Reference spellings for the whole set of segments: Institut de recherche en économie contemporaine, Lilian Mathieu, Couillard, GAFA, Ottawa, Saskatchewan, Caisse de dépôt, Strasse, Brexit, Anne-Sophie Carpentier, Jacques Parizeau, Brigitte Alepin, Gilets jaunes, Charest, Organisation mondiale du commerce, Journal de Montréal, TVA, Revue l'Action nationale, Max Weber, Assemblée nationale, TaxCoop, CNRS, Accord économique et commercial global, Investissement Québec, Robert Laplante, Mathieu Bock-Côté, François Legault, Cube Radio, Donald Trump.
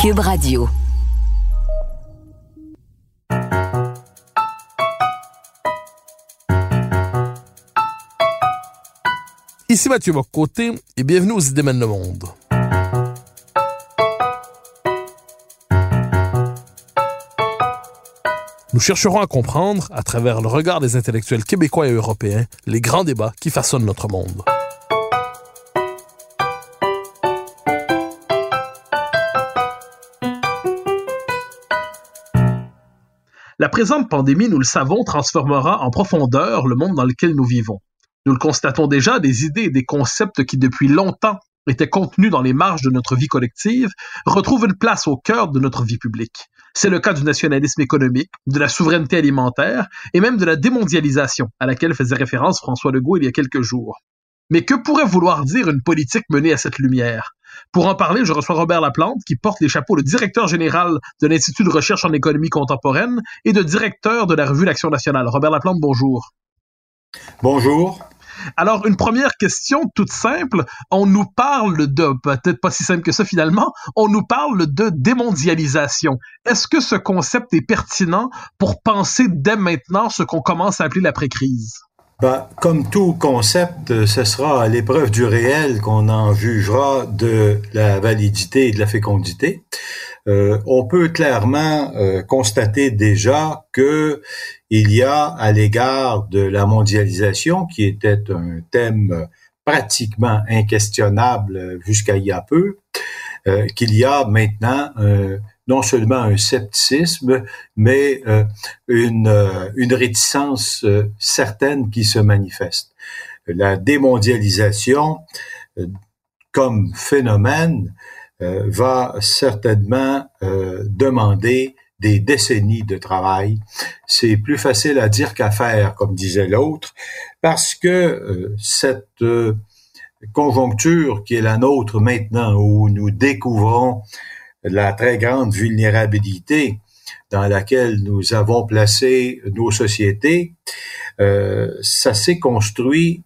Cube Radio. Ici Mathieu Bock-Côté et bienvenue aux Idées mènent le monde. Nous chercherons à comprendre, à travers le regard des intellectuels québécois et européens, les grands débats qui façonnent notre monde. La présente pandémie, nous le savons, transformera en profondeur le monde dans lequel nous vivons. Nous le constatons déjà, des idées et des concepts qui, depuis longtemps, étaient contenus dans les marges de notre vie collective, retrouvent une place au cœur de notre vie publique. C'est le cas du nationalisme économique, de la souveraineté alimentaire et même de la démondialisation, à laquelle faisait référence François Legault il y a quelques jours. Mais que pourrait vouloir dire une politique menée à cette lumière? Pour en parler, je reçois Robert Laplante, qui porte les chapeaux de directeur général de l'Institut de recherche en économie contemporaine et de directeur de la Revue l'Action nationale. Robert Laplante, bonjour. Bonjour. Alors, une première question toute simple. On nous parle de, peut-être pas si simple que ça finalement, on nous parle de démondialisation. Est-ce que ce concept est pertinent pour penser dès maintenant ce qu'on commence à appeler l'après-crise? Comme tout concept, ce sera à l'épreuve du réel qu'on en jugera de la validité et de la fécondité. On peut clairement constater déjà que il y a à l'égard de la mondialisation, qui était un thème pratiquement inquestionnable jusqu'à il y a peu, qu'il y a maintenant non seulement un scepticisme, mais une réticence certaine qui se manifeste. La démondialisation, comme phénomène, va certainement demander des décennies de travail. C'est plus facile à dire qu'à faire, comme disait l'autre, parce que cette conjoncture qui est la nôtre maintenant, où nous découvrons la très grande vulnérabilité dans laquelle nous avons placé nos sociétés, ça s'est construit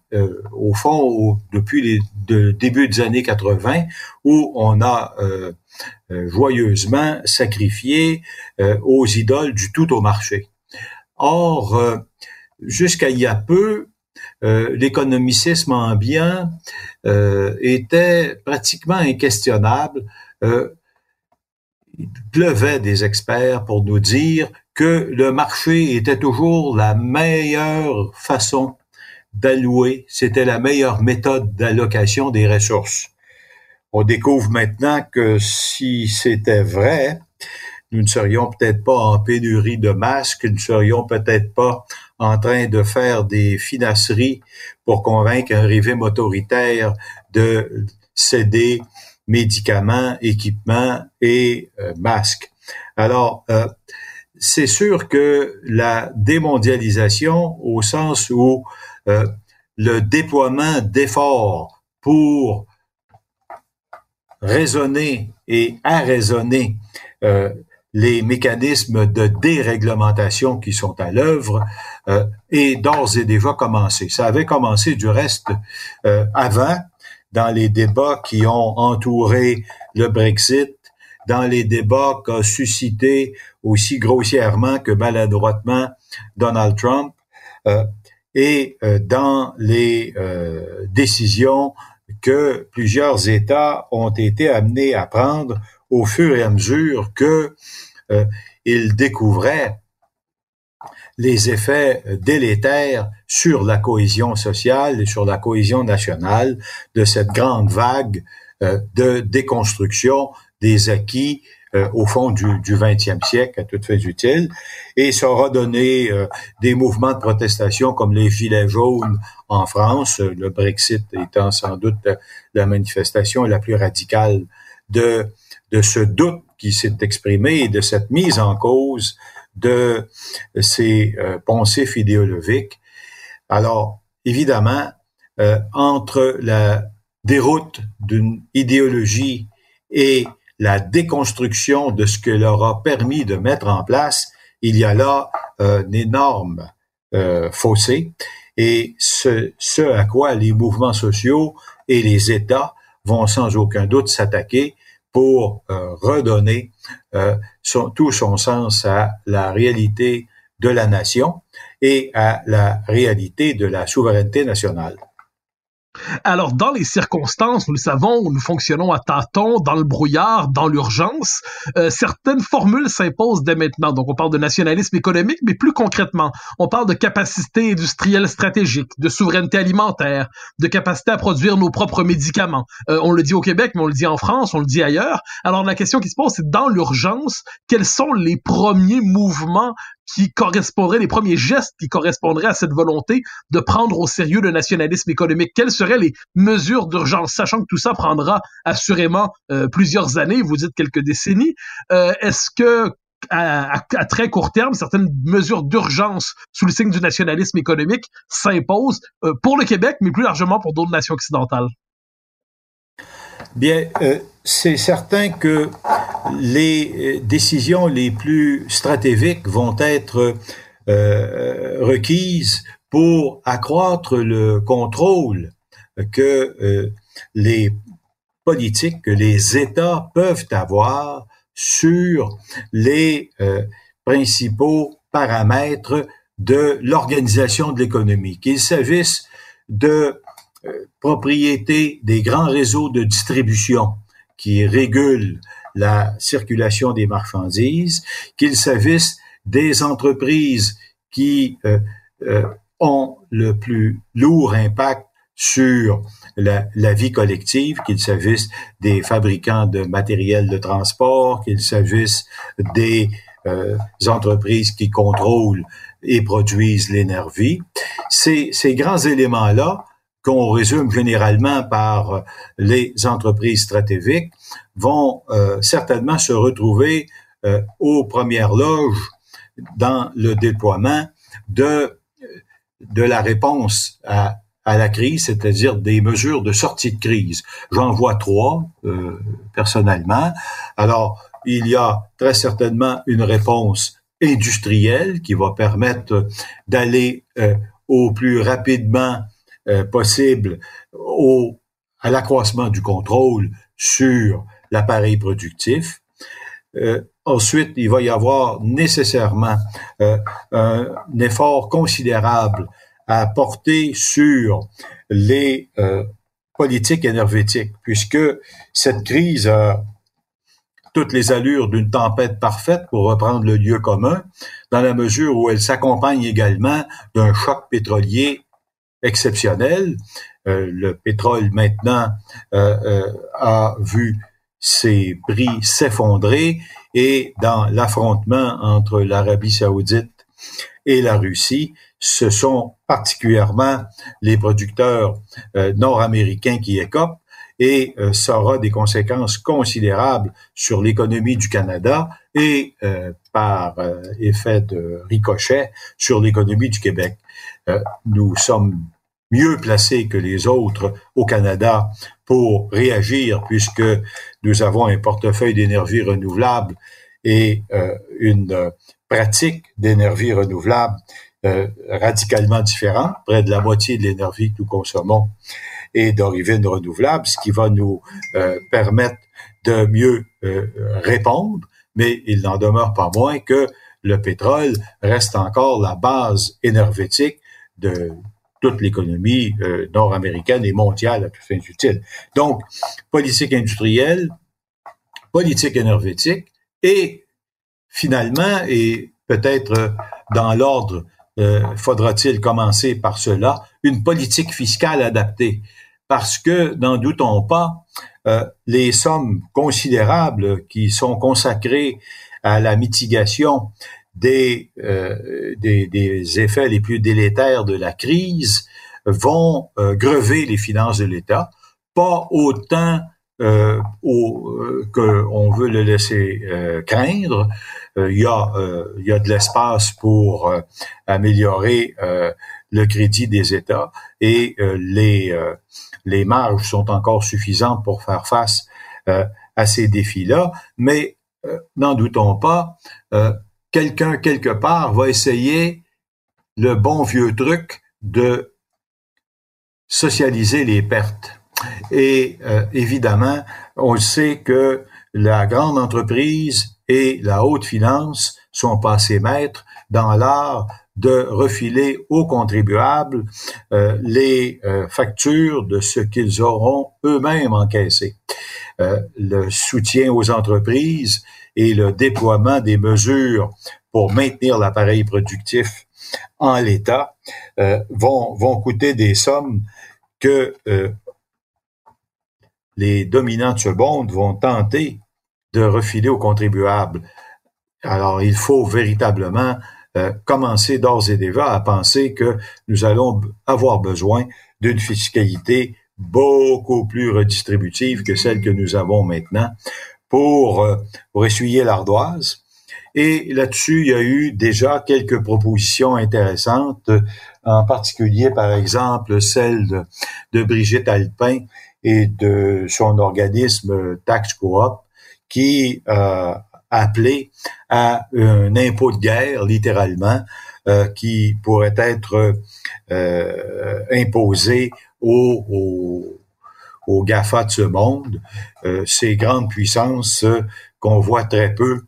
au fond depuis le début des années 80, où on a joyeusement sacrifié aux idoles du tout au marché. Or, jusqu'à il y a peu, l'économicisme ambiant était pratiquement inquestionnable. Il pleuvait des experts pour nous dire que le marché était toujours la meilleure façon d'allouer, c'était la meilleure méthode d'allocation des ressources. On découvre maintenant que si c'était vrai, nous ne serions peut-être pas en pénurie de masques, nous ne serions peut-être pas en train de faire des finasseries pour convaincre un régime autoritaire de céder médicaments, équipements et masques. Alors, c'est sûr que la démondialisation, au sens où le déploiement d'efforts pour raisonner et arraisonner les mécanismes de déréglementation qui sont à l'œuvre est d'ores et déjà commencé. Ça avait commencé du reste avant, dans les débats qui ont entouré le Brexit, dans les débats qu'a suscité aussi grossièrement que maladroitement Donald Trump, et dans les décisions que plusieurs États ont été amenés à prendre au fur et à mesure que ils découvraient les effets délétères sur la cohésion sociale et sur la cohésion nationale de cette grande vague de déconstruction des acquis au fond du 20e siècle à toutes fins utiles. Et ça aura donné des mouvements de protestation comme les Gilets jaunes en France, le Brexit étant sans doute la manifestation la plus radicale de ce doute qui s'est exprimé et de cette mise en cause de ces poncifs idéologiques. Alors, évidemment, entre la déroute d'une idéologie et la déconstruction de ce que leur a permis de mettre en place, il y a là un énorme fossé. Et ce à quoi les mouvements sociaux et les États vont sans aucun doute s'attaquer pour redonner tout son sens à la réalité de la nation et à la réalité de la souveraineté nationale. Alors, dans les circonstances, nous le savons, où nous fonctionnons à tâtons, dans le brouillard, dans l'urgence, certaines formules s'imposent dès maintenant. Donc, on parle de nationalisme économique, mais plus concrètement, on parle de capacité industrielle stratégique, de souveraineté alimentaire, de capacité à produire nos propres médicaments. On le dit au Québec, mais on le dit en France, on le dit ailleurs. Alors, la question qui se pose, c'est dans l'urgence, quels sont les premiers mouvements qui correspondraient, les premiers gestes qui correspondraient à cette volonté de prendre au sérieux le nationalisme économique? Quelles seraient les mesures d'urgence, sachant que tout ça prendra assurément plusieurs années, vous dites quelques décennies. Est-ce que à très court terme, certaines mesures d'urgence sous le signe du nationalisme économique s'imposent pour le Québec, mais plus largement pour d'autres nations occidentales? Bien, c'est certain que les décisions les plus stratégiques vont être requises pour accroître le contrôle que les politiques, que les États peuvent avoir sur les principaux paramètres de l'organisation de l'économie, qu'il s'agisse de propriété des grands réseaux de distribution qui régulent la circulation des marchandises, qu'il s'agisse des entreprises qui ont le plus lourd impact sur la vie collective, qu'il s'agisse des fabricants de matériel de transport, qu'il s'agisse des entreprises qui contrôlent et produisent l'énergie. Ces grands éléments-là, qu'on résume généralement par les entreprises stratégiques, vont certainement se retrouver aux premières loges dans le déploiement de la réponse à la crise, c'est-à-dire des mesures de sortie de crise. J'en vois trois, personnellement. Alors, il y a très certainement une réponse industrielle qui va permettre d'aller au plus rapidement possible à l'accroissement du contrôle sur l'appareil productif. Ensuite, il va y avoir nécessairement un effort considérable à porter sur les politiques énergétiques, puisque cette crise a toutes les allures d'une tempête parfaite, pour reprendre le lieu commun, dans la mesure où elle s'accompagne également d'un choc pétrolier exceptionnel. Le pétrole maintenant a vu ses prix s'effondrer et dans l'affrontement entre l'Arabie saoudite et la Russie, ce sont particulièrement les producteurs nord-américains qui écopent et ça aura des conséquences considérables sur l'économie du Canada et par effet de ricochet sur l'économie du Québec. Nous sommes mieux placés que les autres au Canada pour réagir puisque nous avons un portefeuille d'énergie renouvelable et une pratique d'énergie renouvelable radicalement différente, près de la moitié de l'énergie que nous consommons est d'origine renouvelable, ce qui va nous permettre de mieux répondre, mais il n'en demeure pas moins que le pétrole reste encore la base énergétique de toute l'économie nord-américaine et mondiale à tout fin utile. Donc, politique industrielle, politique énergétique et finalement, et peut-être dans l'ordre, faudra-t-il commencer par cela, une politique fiscale adaptée. Parce que, n'en doutons pas, les sommes considérables qui sont consacrées à la mitigation des effets les plus délétères de la crise vont grever les finances de l'État, pas autant qu'on veut le laisser craindre. Il y a de l'espace pour améliorer le crédit des États et les marges sont encore suffisantes pour faire face à ces défis-là. Mais n'en doutons pas, quelqu'un quelque part va essayer le bon vieux truc de socialiser les pertes. Et évidemment, on sait que la grande entreprise et la haute finance sont passés maîtres dans l'art de refiler aux contribuables les factures de ce qu'ils auront eux-mêmes encaissé. Le soutien aux entreprises et le déploiement des mesures pour maintenir l'appareil productif en l'état vont coûter des sommes que les dominants de ce monde vont tenter de refiler aux contribuables. Alors, il faut véritablement commencer d'ores et déjà à penser que nous allons avoir besoin d'une fiscalité beaucoup plus redistributive que celle que nous avons maintenant pour essuyer l'ardoise. Et là-dessus, il y a eu déjà quelques propositions intéressantes, en particulier, par exemple, celle de Brigitte Alepin et de son organisme TaxCoop, qui appelait à un impôt de guerre, littéralement, qui pourrait être imposé aux GAFA de ce monde, ces grandes puissances qu'on voit très peu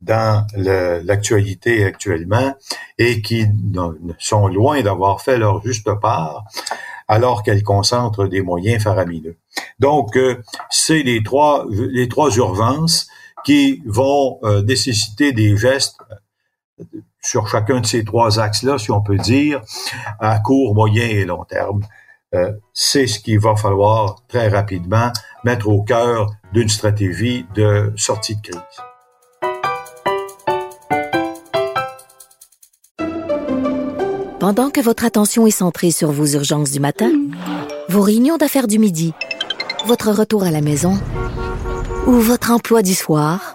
dans l'actualité actuellement et qui sont loin d'avoir fait leur juste part, alors qu'elles concentrent des moyens faramineux. Donc, c'est les trois urgences qui vont nécessiter des gestes sur chacun de ces trois axes-là, si on peut dire, à court, moyen et long terme. C'est ce qu'il va falloir très rapidement mettre au cœur d'une stratégie de sortie de crise. Pendant que votre attention est centrée sur vos urgences du matin, vos réunions d'affaires du midi, votre retour à la maison ou votre emploi du soir,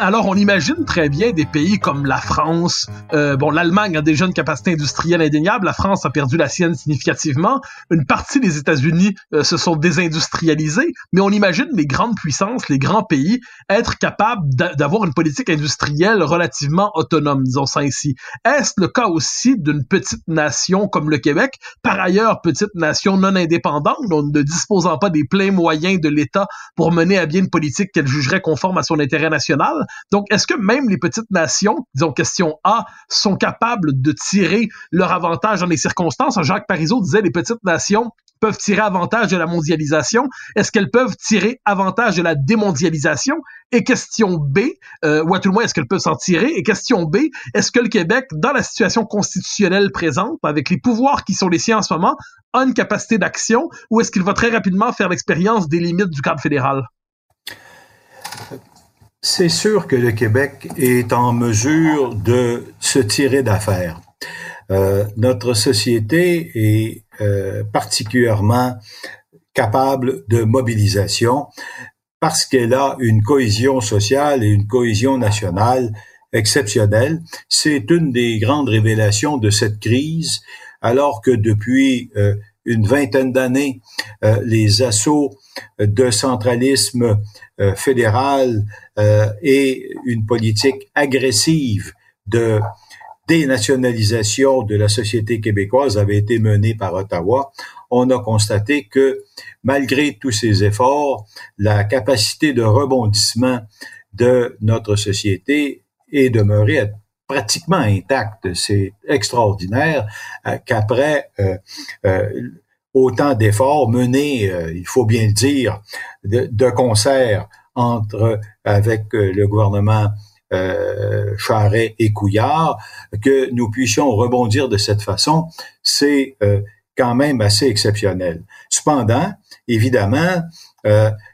Alors, on imagine très bien des pays comme la France. L'Allemagne a déjà une capacité industrielle indéniable. La France a perdu la sienne significativement. Une partie des États-Unis se sont désindustrialisés. Mais on imagine les grandes puissances, les grands pays, être capables d'avoir une politique industrielle relativement autonome, disons ça ainsi. Est-ce le cas aussi d'une petite nation comme le Québec? Par ailleurs, petite nation non indépendante, donc ne disposant pas des pleins moyens de l'État pour mener à bien une politique qu'elle jugerait conforme à son intérêt national. Donc, est-ce que même les petites nations, disons question A, sont capables de tirer leur avantage dans les circonstances? Jacques Parizeau disait les petites nations peuvent tirer avantage de la mondialisation. Est-ce qu'elles peuvent tirer avantage de la démondialisation? Et question B, ou à tout le moins, est-ce qu'elles peuvent s'en tirer? Et question B, est-ce que le Québec, dans la situation constitutionnelle présente, avec les pouvoirs qui sont les siens en ce moment, a une capacité d'action ou est-ce qu'il va très rapidement faire l'expérience des limites du cadre fédéral? C'est sûr que le Québec est en mesure de se tirer d'affaire. Notre société est particulièrement capable de mobilisation parce qu'elle a une cohésion sociale et une cohésion nationale exceptionnelle. C'est une des grandes révélations de cette crise, alors que depuis une vingtaine d'années, les assauts de centralisme fédéral et une politique agressive de dénationalisation de la société québécoise avaient été menés par Ottawa. On a constaté que, malgré tous ces efforts, la capacité de rebondissement de notre société est demeurée pratiquement intacte. C'est extraordinaire qu'après autant d'efforts menés, il faut bien le dire, de concert avec le gouvernement Charest et Couillard, que nous puissions rebondir de cette façon, c'est quand même assez exceptionnel. Cependant, évidemment,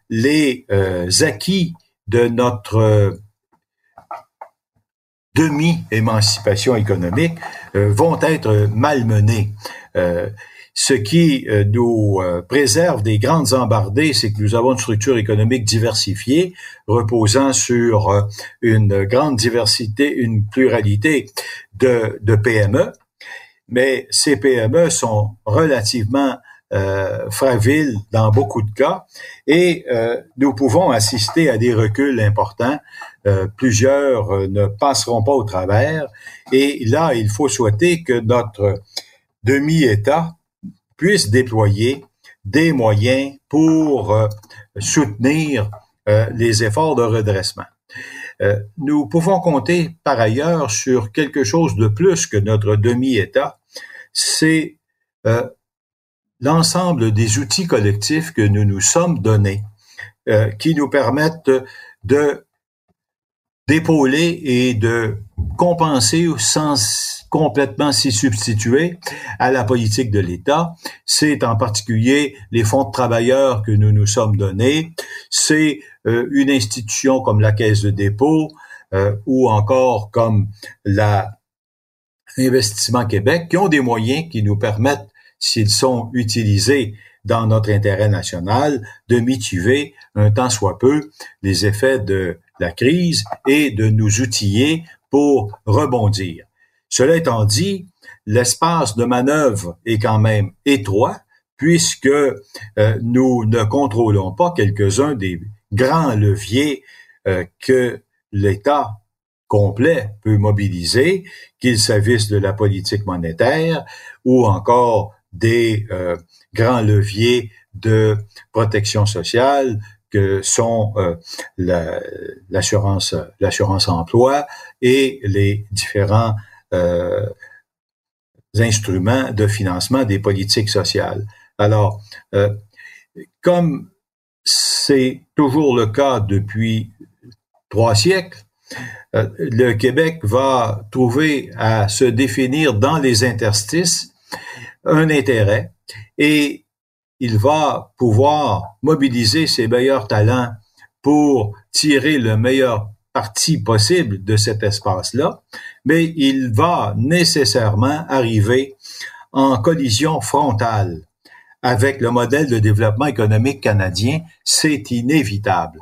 les acquis de notre demi-émancipation économique vont être malmenés. Ce qui nous préserve des grandes embardées, c'est que nous avons une structure économique diversifiée, reposant sur une grande diversité, une pluralité de PME. Mais ces PME sont relativement fragiles dans beaucoup de cas et nous pouvons assister à des reculs importants. Plusieurs ne passeront pas au travers et là, il faut souhaiter que notre demi-État puissent déployer des moyens pour soutenir les efforts de redressement. Nous pouvons compter par ailleurs sur quelque chose de plus que notre demi-État, c'est l'ensemble des outils collectifs que nous nous sommes donnés, qui nous permettent de d'épauler et de compenser sans complètement s'y substituer à la politique de l'État. C'est en particulier les fonds de travailleurs que nous nous sommes donnés. C'est une institution comme la Caisse de dépôt ou encore comme la Investissement Québec qui ont des moyens qui nous permettent, s'ils sont utilisés dans notre intérêt national, de mitiger un tant soit peu les effets de la crise et de nous outiller pour rebondir. Cela étant dit, l'espace de manœuvre est quand même étroit puisque nous ne contrôlons pas quelques-uns des grands leviers que l'État complet peut mobiliser, qu'il s'agisse de la politique monétaire ou encore des grands leviers de protection sociale, que sont l'assurance emploi et les différents instruments de financement des politiques sociales. Alors, comme c'est toujours le cas depuis 3 siècles, le Québec va trouver à se définir dans les interstices un intérêt et il va pouvoir mobiliser ses meilleurs talents pour tirer le meilleur parti possible de cet espace-là, mais il va nécessairement arriver en collision frontale avec le modèle de développement économique canadien. C'est inévitable.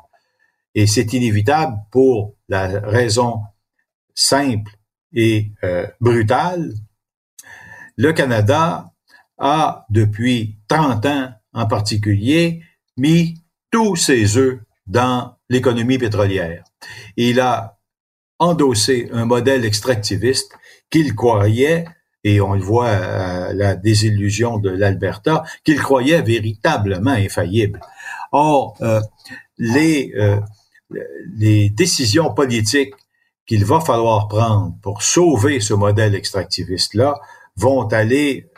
Et c'est inévitable pour la raison simple et brutale. Le Canada a, depuis 30 ans en particulier, mis tous ses œufs dans l'économie pétrolière. Il a endossé un modèle extractiviste qu'il croyait, et on le voit à la désillusion de l'Alberta, qu'il croyait véritablement infaillible. Or, les décisions politiques qu'il va falloir prendre pour sauver ce modèle extractiviste-là vont aller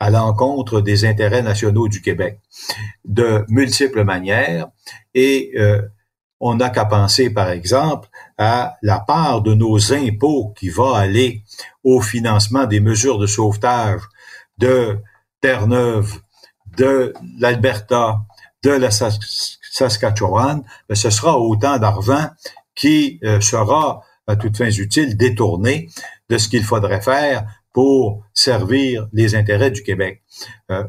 à l'encontre des intérêts nationaux du Québec de multiples manières et on n'a qu'à penser par exemple à la part de nos impôts qui va aller au financement des mesures de sauvetage de Terre-Neuve, de l'Alberta, de la Saskatchewan. Mais ce sera autant d'argent qui sera à toutes fins utiles détourné de ce qu'il faudrait faire pour servir les intérêts du Québec.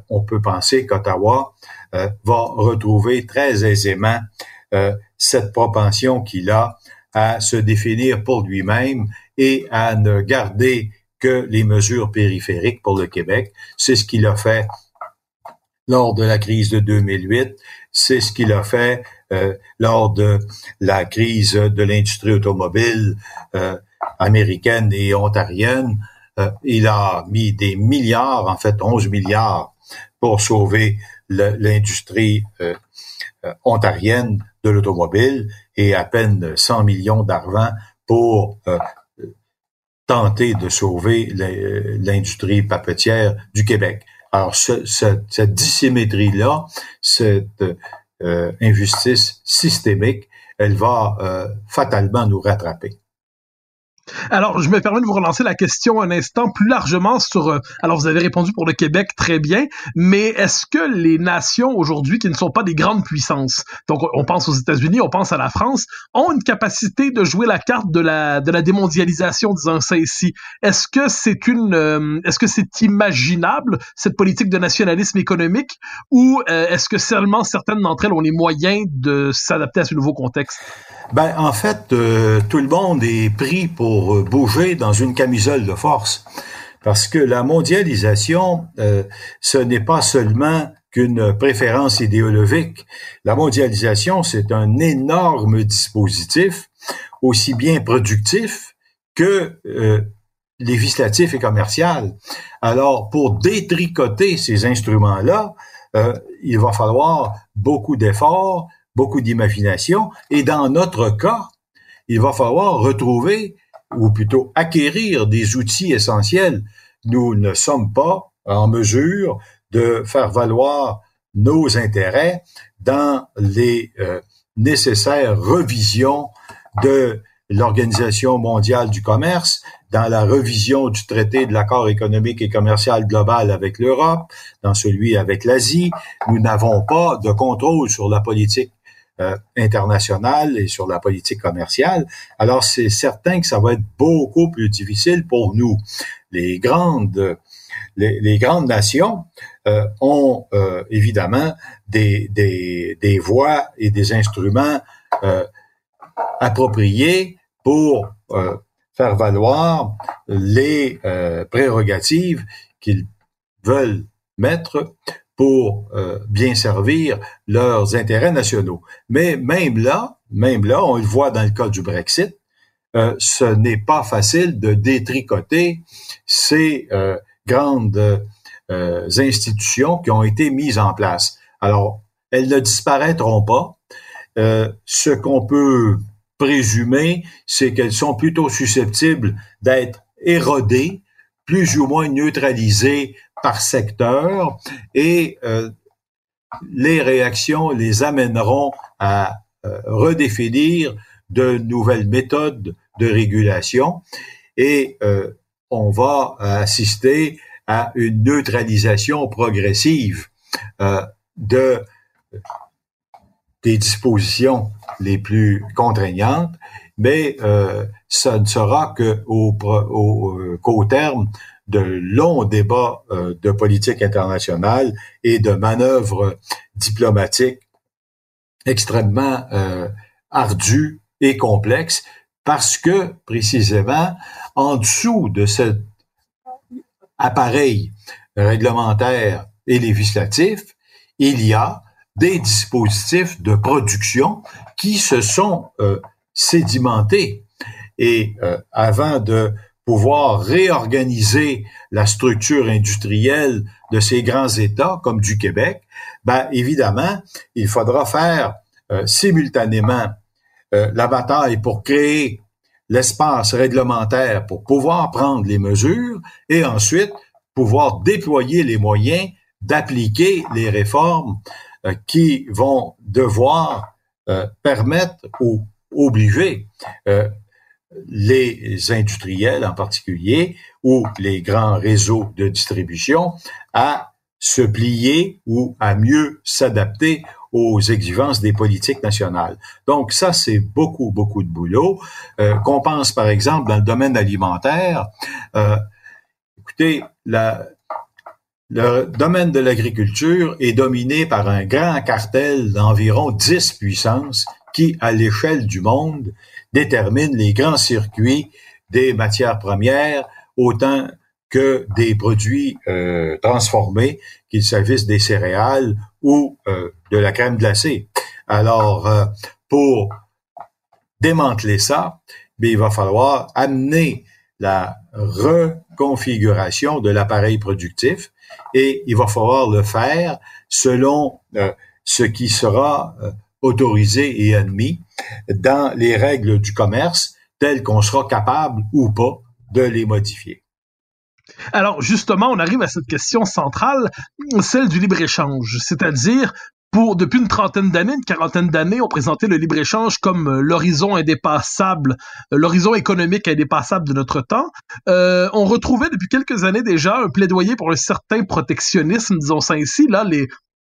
On peut penser qu'Ottawa va retrouver très aisément cette propension qu'il a à se définir pour lui-même et à ne garder que les mesures périphériques pour le Québec. C'est ce qu'il a fait lors de la crise de 2008, c'est ce qu'il a fait lors de la crise de l'industrie automobile américaine et ontarienne. Il a mis des milliards, en fait 11 milliards, pour sauver l'industrie ontarienne de l'automobile et à peine 100 millions d'argent pour tenter de sauver l'industrie papetière du Québec. Alors, cette dissymétrie-là, cette injustice systémique, elle va fatalement nous rattraper. Alors, je me permets de vous relancer la question un instant plus largement sur... Alors, vous avez répondu pour le Québec, très bien, mais est-ce que les nations aujourd'hui qui ne sont pas des grandes puissances, donc on pense aux États-Unis, on pense à la France, ont une capacité de jouer la carte de la démondialisation, disons ça ici? Est-ce que c'est imaginable, cette politique de nationalisme économique, ou est-ce que seulement certaines d'entre elles ont les moyens de s'adapter à ce nouveau contexte? Ben, en fait, tout le monde est pris pour bouger dans une camisole de force, parce que la mondialisation, ce n'est pas seulement qu'une préférence idéologique. La mondialisation, c'est un énorme dispositif, aussi bien productif que législatif et commercial. Alors, pour détricoter ces instruments-là, il va falloir beaucoup d'efforts, beaucoup d'imagination, et dans notre cas, il va falloir retrouver, ou plutôt acquérir des outils essentiels. Nous ne sommes pas en mesure de faire valoir nos intérêts dans les nécessaires revisions de l'Organisation mondiale du commerce, dans la revision du traité de l'accord économique et commercial global avec l'Europe, dans celui avec l'Asie. Nous n'avons pas de contrôle sur la politique internationale et sur la politique commerciale. Alors, c'est certain que ça va être beaucoup plus difficile pour nous. Les grandes nations ont évidemment des voies et des instruments appropriés pour faire valoir les prérogatives qu'ils veulent mettre pour bien servir leurs intérêts nationaux. Mais même là, on le voit dans le cas du Brexit, ce n'est pas facile de détricoter ces grandes institutions qui ont été mises en place. Alors, elles ne disparaîtront pas. Ce qu'on peut présumer, c'est qu'elles sont plutôt susceptibles d'être érodées, plus ou moins neutralisées par secteur, et les réactions les amèneront à redéfinir de nouvelles méthodes de régulation, et on va assister à une neutralisation progressive des dispositions les plus contraignantes, mais ça ne sera qu'au terme de longs débats de politique internationale et de manœuvres diplomatiques extrêmement ardues et complexes, parce que, précisément, en dessous de cet appareil réglementaire et législatif, il y a des dispositifs de production qui se sont sédimentés. Et avant de pouvoir réorganiser la structure industrielle de ces grands États, comme du Québec, ben évidemment, il faudra faire simultanément la bataille pour créer l'espace réglementaire pour pouvoir prendre les mesures et ensuite pouvoir déployer les moyens d'appliquer les réformes qui vont devoir permettre ou obliger les industriels en particulier ou les grands réseaux de distribution à se plier ou à mieux s'adapter aux exigences des politiques nationales. Donc ça, c'est beaucoup, beaucoup de boulot. Qu'on pense, par exemple, dans le domaine alimentaire. Écoutez, le domaine de l'agriculture est dominé par un grand cartel d'environ 10 puissances qui, à l'échelle du monde, détermine les grands circuits des matières premières, autant que des produits transformés, qu'il s'agisse des céréales ou de la crème glacée. Alors, pour démanteler ça, bien, il va falloir amener la reconfiguration de l'appareil productif, et il va falloir le faire selon ce qui sera autorisé et admis dans les règles du commerce, telles qu'on sera capable ou pas de les modifier. Alors, justement, on arrive à cette question centrale, celle du libre-échange, c'est-à-dire depuis une trentaine d'années, une quarantaine d'années, on présentait le libre-échange comme l'horizon indépassable, l'horizon économique indépassable de notre temps. On retrouvait depuis quelques années déjà un plaidoyer pour un certain protectionnisme, disons ça ainsi. Là,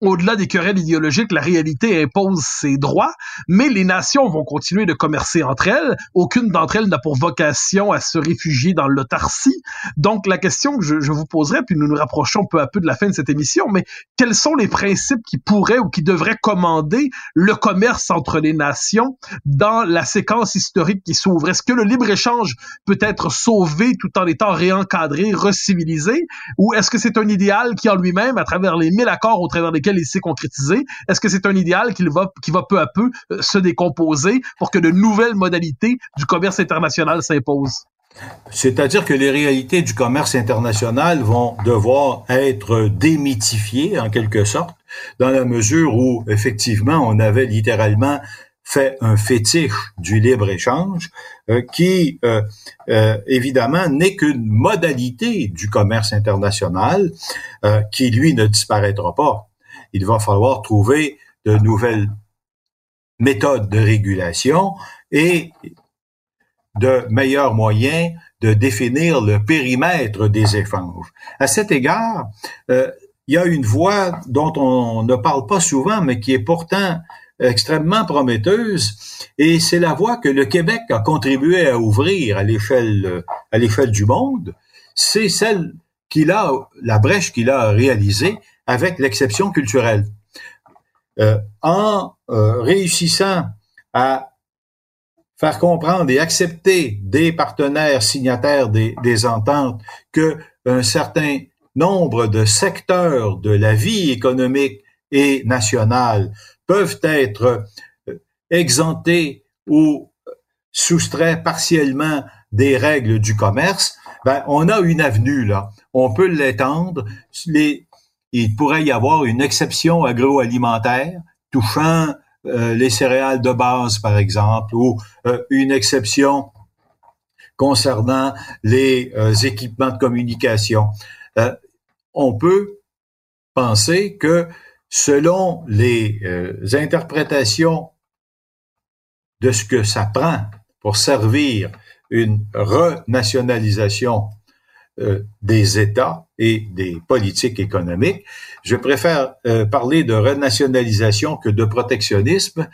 au-delà des querelles idéologiques, la réalité impose ses droits, mais les nations vont continuer de commercer entre elles. Aucune d'entre elles n'a pour vocation à se réfugier dans l'autarcie. Donc, la question que je vous poserai, puis nous nous rapprochons peu à peu de la fin de cette émission, mais quels sont les principes qui pourraient ou qui devraient commander le commerce entre les nations dans la séquence historique qui s'ouvre? Est-ce que le libre-échange peut être sauvé tout en étant réencadré, recivilisé, ou est-ce que c'est un idéal qui en lui-même, à travers les 1000 accords au travers desquels il s'est concrétisé, est-ce que c'est un idéal qui va peu à peu se décomposer pour que de nouvelles modalités du commerce international s'imposent? C'est-à-dire que les réalités du commerce international vont devoir être démythifiées en quelque sorte, dans la mesure où, effectivement, on avait littéralement fait un fétiche du libre-échange qui, évidemment, n'est qu'une modalité du commerce international qui, lui, ne disparaîtra pas. Il va falloir trouver de nouvelles méthodes de régulation et de meilleurs moyens de définir le périmètre des échanges. À cet égard, il y a une voie dont on ne parle pas souvent, mais qui est pourtant extrêmement prometteuse, et c'est la voie que le Québec a contribué à ouvrir à l'échelle du monde. C'est celle la brèche qu'il a réalisée avec l'exception culturelle. En réussissant à faire comprendre et accepter des partenaires signataires des ententes que un certain nombre de secteurs de la vie économique et nationale peuvent être exemptés ou soustraits partiellement des règles du commerce, on a une avenue là. On peut l'étendre. Il pourrait y avoir une exception agroalimentaire touchant les céréales de base, par exemple, ou une exception concernant les équipements de communication. On peut penser que, selon les interprétations de ce que ça prend pour servir une renationalisation des États et des politiques économiques. Je préfère parler de renationalisation que de protectionnisme.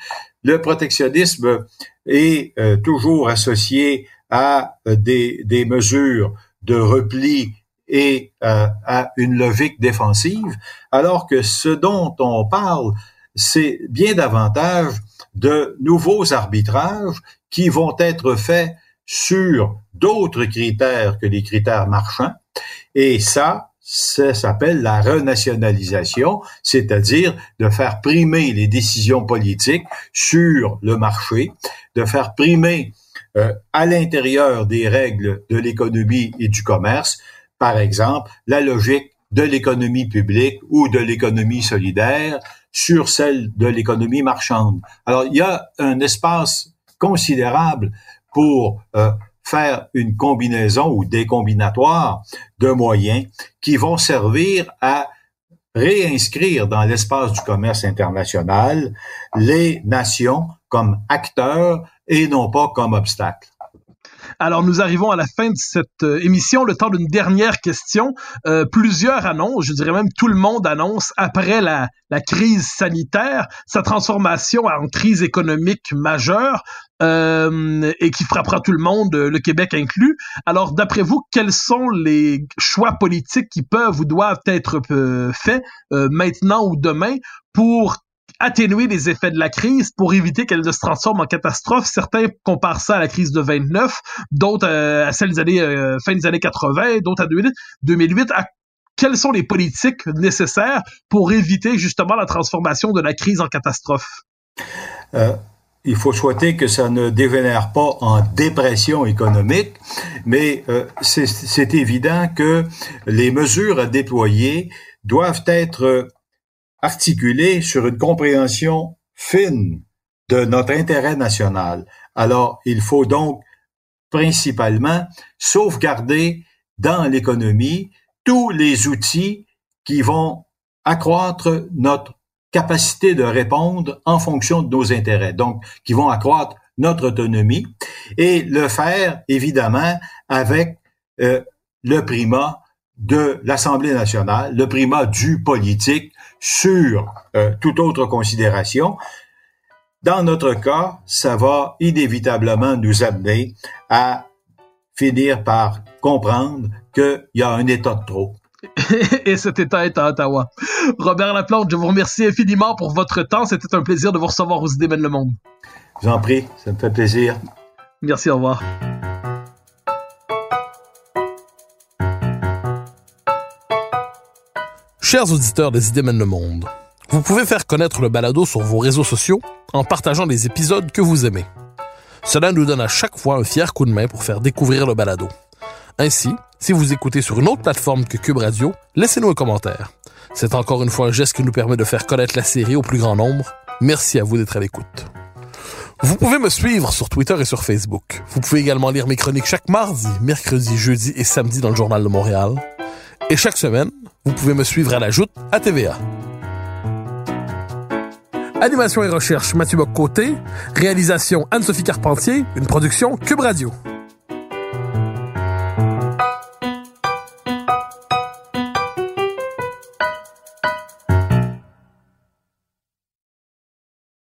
Le protectionnisme est toujours associé à des mesures de repli et à une logique défensive, alors que ce dont on parle, c'est bien davantage de nouveaux arbitrages qui vont être faits sur d'autres critères que les critères marchands. Et ça s'appelle la renationalisation, c'est-à-dire de faire primer les décisions politiques sur le marché, de faire primer à l'intérieur des règles de l'économie et du commerce, par exemple, la logique de l'économie publique ou de l'économie solidaire sur celle de l'économie marchande. Alors, il y a un espace considérable pour faire une combinaison ou des combinatoires de moyens qui vont servir à réinscrire dans l'espace du commerce international les nations comme acteurs et non pas comme obstacles. Alors, nous arrivons à la fin de cette émission, le temps d'une dernière question. Plusieurs annonces, je dirais même tout le monde annonce après la crise sanitaire, sa transformation en crise économique majeure et qui frappera tout le monde, le Québec inclus. Alors, d'après vous, quels sont les choix politiques qui peuvent ou doivent être faits maintenant ou demain pour atténuer les effets de la crise, pour éviter qu'elle ne se transforme en catastrophe? Certains comparent ça à la crise de 29, d'autres à celle des années fin des années 80, d'autres à 2008. Quelles sont les politiques nécessaires pour éviter justement la transformation de la crise en catastrophe? Il faut souhaiter que ça ne dégénère pas en dépression économique, mais c'est évident que les mesures à déployer doivent être articulé sur une compréhension fine de notre intérêt national. Alors, il faut donc principalement sauvegarder dans l'économie tous les outils qui vont accroître notre capacité de répondre en fonction de nos intérêts, donc qui vont accroître notre autonomie, et le faire, évidemment, avec le primat de l'Assemblée nationale, le primat du politique sur toute autre considération. Dans notre cas, ça va inévitablement nous amener à finir par comprendre qu'il y a un État de trop. Et cet État est à Ottawa. Robert Laplante, je vous remercie infiniment pour votre temps. C'était un plaisir de vous recevoir aux Idées mènent le monde. Je vous en prie, ça me fait plaisir. Merci, au revoir. Chers auditeurs des Idées mènent le monde, vous pouvez faire connaître le balado sur vos réseaux sociaux en partageant les épisodes que vous aimez. Cela nous donne à chaque fois un fier coup de main pour faire découvrir le balado. Ainsi, si vous écoutez sur une autre plateforme que Cube Radio, laissez-nous un commentaire. C'est encore une fois un geste qui nous permet de faire connaître la série au plus grand nombre. Merci à vous d'être à l'écoute. Vous pouvez me suivre sur Twitter et sur Facebook. Vous pouvez également lire mes chroniques chaque mardi, mercredi, jeudi et samedi dans le Journal de Montréal. Et chaque semaine, vous pouvez me suivre à la joute à TVA. Animation et recherche, Mathieu Bock-Côté. Réalisation, Anne-Sophie Carpentier. Une production Cube Radio.